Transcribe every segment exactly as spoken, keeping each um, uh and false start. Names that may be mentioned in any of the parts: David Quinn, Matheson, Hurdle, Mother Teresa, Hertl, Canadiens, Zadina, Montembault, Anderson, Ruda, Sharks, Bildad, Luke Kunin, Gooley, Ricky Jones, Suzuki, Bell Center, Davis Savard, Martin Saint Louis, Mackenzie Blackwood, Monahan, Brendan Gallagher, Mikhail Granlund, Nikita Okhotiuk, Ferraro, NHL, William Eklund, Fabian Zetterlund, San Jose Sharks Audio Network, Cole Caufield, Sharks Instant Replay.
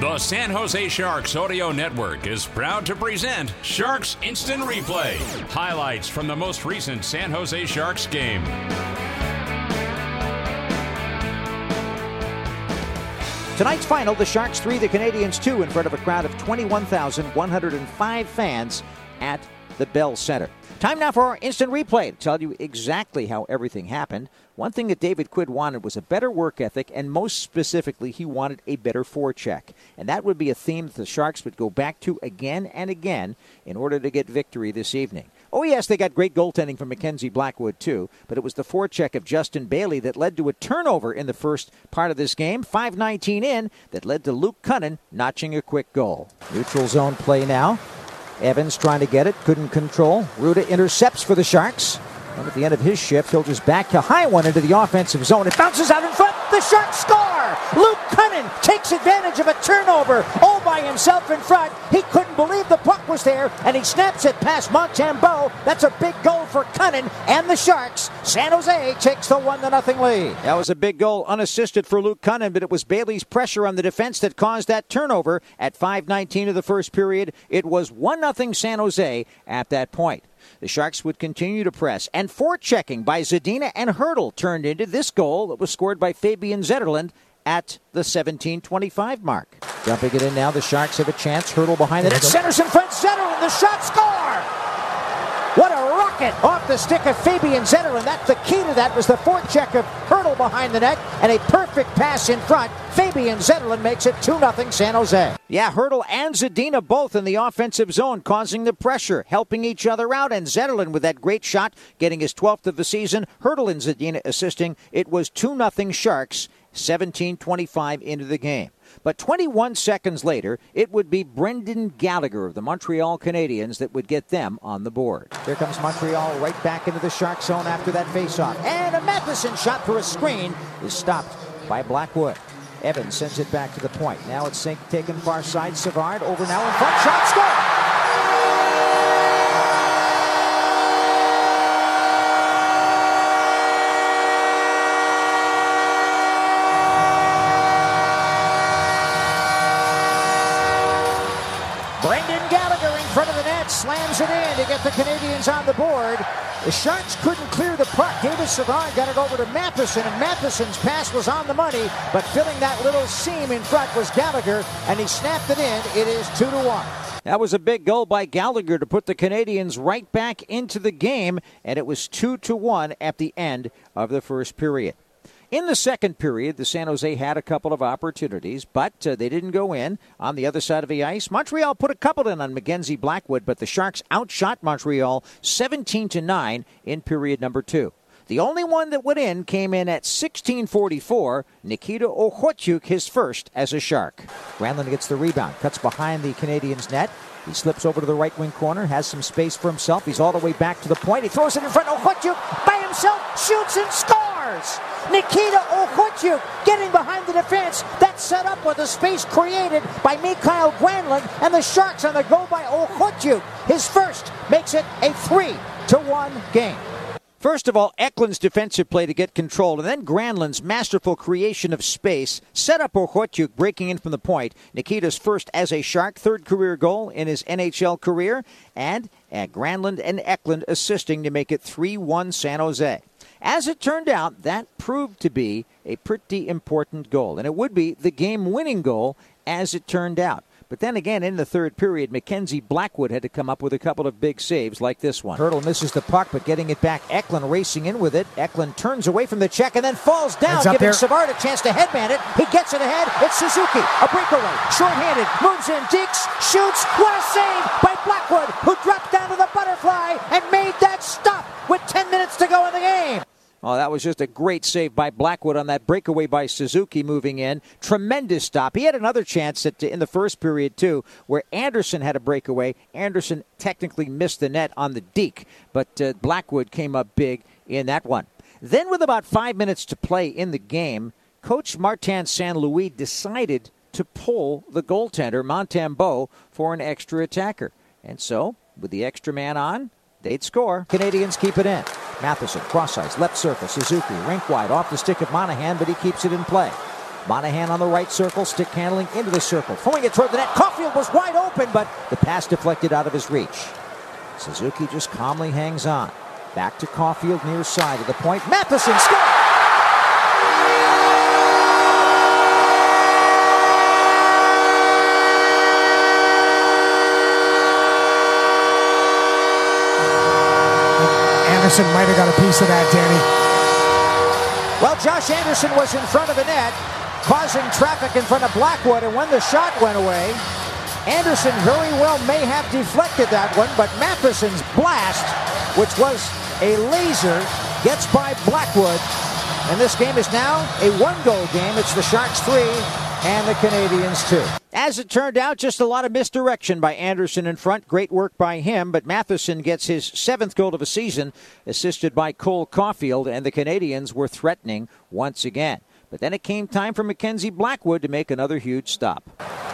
The San Jose Sharks Audio Network is proud to present Sharks Instant Replay. Highlights from the most recent San Jose Sharks game. Tonight's final, the Sharks three, the Canadians two, in front of a crowd of twenty-one thousand one hundred five fans at the Bell Center. Time now for our Instant Replay to tell you exactly how everything happened. One thing that David Quinn wanted was a better work ethic, and most specifically, he wanted a better forecheck. And that would be a theme that the Sharks would go back to again and again in order to get victory this evening. Oh, yes, they got great goaltending from Mackenzie Blackwood, too, but it was the forecheck of Justin Bailey that led to a turnover in the first part of this game, five nineteen in, that led to Luke Kunin notching a quick goal. Neutral zone play now. Evans trying to get it, couldn't control. Ruda intercepts for the Sharks. And at the end of his shift, he'll just back to high one into the offensive zone. It bounces out in front. The Sharks score! Luke Kunin takes advantage of a turnover all by himself in front. He couldn't believe the puck was there, and he snaps it past Montembault. That's a big goal for Kunin and the Sharks. San Jose takes the one to nothing lead. That was a big goal unassisted for Luke Kunin, but it was Bailey's pressure on the defense that caused that turnover at five nineteen of the first period. It was one nothing San Jose at that point. The Sharks would continue to press, and forechecking by Zadina and Hurdle turned into this goal that was scored by Fabian Zetterlund at the seventeen twenty-five mark. Jumping it in now, the Sharks have a chance. Hurdle behind it. It's Anderson, front, Zetterlund, the shot, score! What a rocket off the stick of Fabian Zetterlund. That's the key to that was the forecheck of Hertl behind the net and a perfect pass in front. Fabian Zetterlund makes it two nothing San Jose. Yeah, Hertl and Zadina both in the offensive zone, causing the pressure, helping each other out, and Zetterlund with that great shot, getting his twelfth of the season. Hertl and Zadina assisting. It was two nothing Sharks, seventeen twenty-five into the game. But twenty-one seconds later, it would be Brendan Gallagher of the Montreal Canadiens that would get them on the board. Here comes Montreal right back into the Sharks zone after that faceoff. And a Matheson shot for a screen is stopped by Blackwood. Evans sends it back to the point. Now it's taken far side. Savard over now in front. Shot, score! Slams it in to get the Canadians on the board. The Sharks couldn't clear the puck. Davis Savard got it over to Matheson, and Matheson's pass was on the money, but filling that little seam in front was Gallagher, and he snapped it in. It is two to one. That was a big goal by Gallagher to put the Canadians right back into the game, and it was two to one at the end of the first period. In the second period, the San Jose had a couple of opportunities, but uh, they didn't go in. On the other side of the ice, Montreal put a couple in on Mackenzie Blackwood, but the Sharks outshot Montreal seventeen to nine in period number two. The only one that went in came in at sixteen forty-four, Nikita Okhotiuk, his first as a Shark. Granlund gets the rebound, cuts behind the Canadiens' net. He slips over to the right wing corner, has some space for himself. He's all the way back to the point. He throws it in front. Okhotiuk by himself shoots and scores! Nikita Okhotiuk getting behind the defense. That's set up with the space created by Mikhail Granlund, and the Sharks on the go by Okhotiuk. His first makes it a three to one game. First of all, Eklund's defensive play to get control, and then Granlund's masterful creation of space set up Okhotiuk breaking in from the point. Nikita's first as a Shark, third career goal in his N H L career, and Granlund and Eklund assisting to make it three one San Jose. As it turned out, that proved to be a pretty important goal, and it would be the game-winning goal as it turned out. But then again, in the third period, Mackenzie Blackwood had to come up with a couple of big saves like this one. Hurdle misses the puck, but getting it back, Eklund racing in with it. Eklund turns away from the check and then falls down, giving there. Savard a chance to headman it. He gets it ahead. It's Suzuki. A breakaway. Shorthanded. Moves in. Deeks. Shoots. What a save by Blackwood, who dropped down to the butterfly and made that stop with ten minutes to go in the game. Oh, that was just a great save by Blackwood on that breakaway by Suzuki moving in. Tremendous stop. He had another chance at, in the first period, too, where Anderson had a breakaway. Anderson technically missed the net on the deke, but uh, Blackwood came up big in that one. Then with about five minutes to play in the game, Coach Martin Saint Louis decided to pull the goaltender, Montembault, for an extra attacker. And so, with the extra man on, they'd score. Canadians keep it in. Matheson, cross ice, left circle, Suzuki, rink wide, off the stick of Monahan, but he keeps it in play. Monahan on the right circle, stick handling into the circle, throwing it toward the net. Caufield was wide open, but the pass deflected out of his reach. Suzuki just calmly hangs on. Back to Caufield, near side of the point. Matheson scores! Anderson might have got a piece of that, Danny. Well, Josh Anderson was in front of the net, causing traffic in front of Blackwood, and when the shot went away, Anderson very well may have deflected that one, but Matheson's blast, which was a laser, gets by Blackwood, and this game is now a one-goal game. It's the Sharks three and the Canadians two. As it turned out, just a lot of misdirection by Anderson in front. Great work by him, but Matheson gets his seventh goal of the season, assisted by Cole Caufield, and the Canadians were threatening once again. But then it came time for Mackenzie Blackwood to make another huge stop.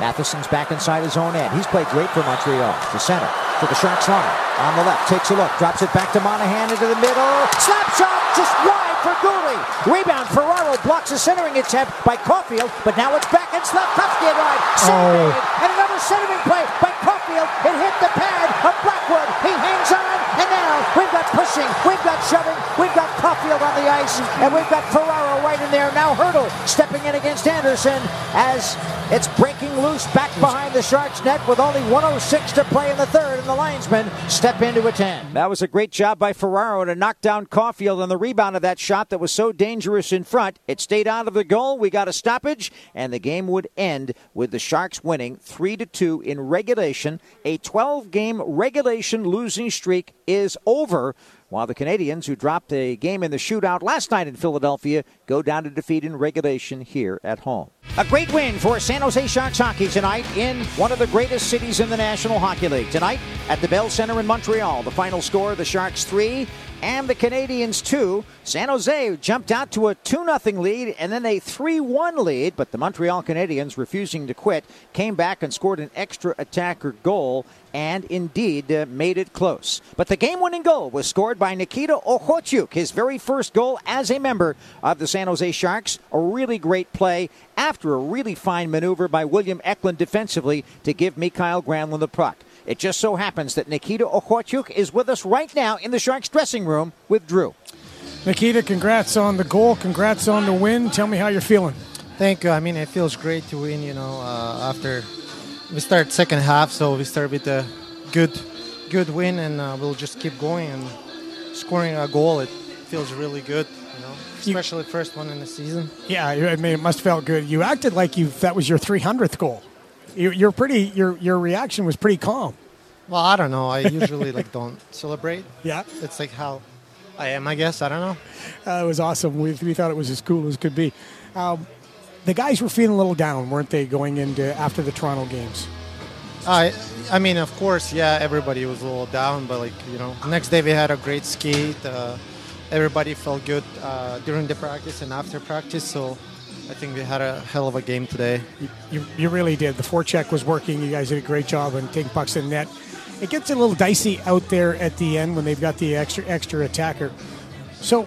Matheson's back inside his own end. He's played great for Montreal. To center, to the Sharks line. On the left, takes a look, drops it back to Monahan into the middle. Slap shot, just wide for Gooley. Rebound, Ferraro blocks a centering attempt by Caufield, but now it's back and slapped. Caufield wide. Oh. And another centering play by Caufield. It hit the pad of Blackwood. He hangs on, and now we've got pushing, we've got shoving, we've got Caufield on the ice, and we've got Ferraro right in there. Now Hurdle stepping in against Anderson as it's breaking loose back behind the Sharks net with only one oh six to play in the third, and the linesmen step into a ten. That was a great job by Ferraro to knock down Caufield on the rebound of that shot that was so dangerous in front. It stayed out of the goal. We got a stoppage, and the game would end with the Sharks winning three to two in regulation. A twelve-game regulation losing streak is over, while the Canadians, who dropped a game in the shootout last night in Philadelphia, go down to defeat in regulation here at home. A great win for San Jose Sharks hockey tonight in one of the greatest cities in the National Hockey League. Tonight at the Bell Center in Montreal, the final score, the Sharks three and the Canadians two. San Jose jumped out to a two nothing lead and then a three one lead, but the Montreal Canadiens, refusing to quit, came back and scored an extra attacker goal and indeed uh, made it close. But the game-winning goal was scored by Nikita Okhotiuk, his very first goal as a member of the San Jose Sharks. A really great play after a really fine maneuver by William Eklund defensively to give Mikhail Granlund the puck. It just so happens that Nikita Okhotiuk is with us right now in the Sharks dressing room with Drew. Nikita, congrats on the goal. Congrats on the win. Tell me how you're feeling. Thank you. I mean, it feels great to win, you know, uh, after we start second half. So we start with a good, good win, and uh, we'll just keep going. And scoring a goal, it feels really good, you know, especially you, first one in the season. Yeah, I mean, it must have felt good. You acted like you that was your three hundredth goal. You, you're pretty. Your your reaction was pretty calm. Well, I don't know. I usually like don't celebrate. Yeah, it's like how I am, I guess. I don't know. Uh, it was awesome. We we thought it was as cool as could be. Um, the guys were feeling a little down, weren't they, going into after the Toronto games? I I mean, of course, yeah. Everybody was a little down, but like you know, the next day we had a great skate. Uh, everybody felt good uh, during the practice and after practice, so. I think we had a hell of a game today. You, you, you really did. The forecheck was working. You guys did a great job on taking pucks in net. It gets a little dicey out there at the end when they've got the extra extra attacker. So,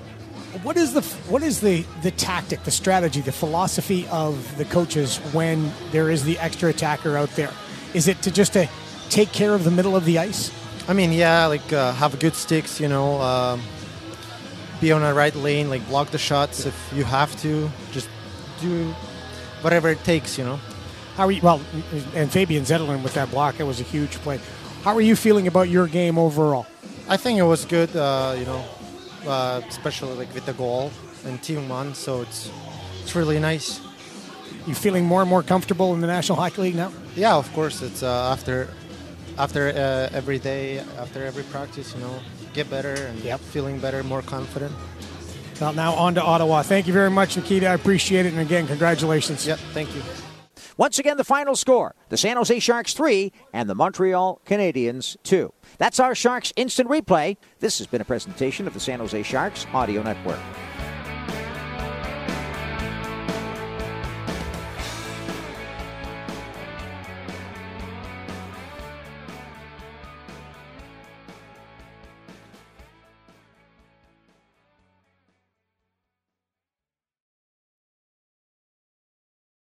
what is the what is the the tactic, the strategy, the philosophy of the coaches when there is the extra attacker out there? Is it to just to take care of the middle of the ice? I mean, yeah, like uh, have good sticks, you know. Uh, be on the right lane, like block the shots if you have to. Just do whatever it takes, you know. How are you? Well, and Fabian Zetterlund with that block, it was a huge play. How are you feeling about your game overall? I think it was good, uh, you know, uh, especially like with the goal and team one, so it's it's really nice. You feeling more and more comfortable in the National Hockey League now? Yeah, of course. It's uh, after after uh, every day, after every practice, you know, get better and yep. feeling better, more confident. Now on to Ottawa. Thank you very much, Nikita. I appreciate it. And again, congratulations. Yep, thank you. Once again, the final score, the San Jose Sharks three and the Montreal Canadiens two. That's our Sharks Instant Replay. This has been a presentation of the San Jose Sharks Audio Network.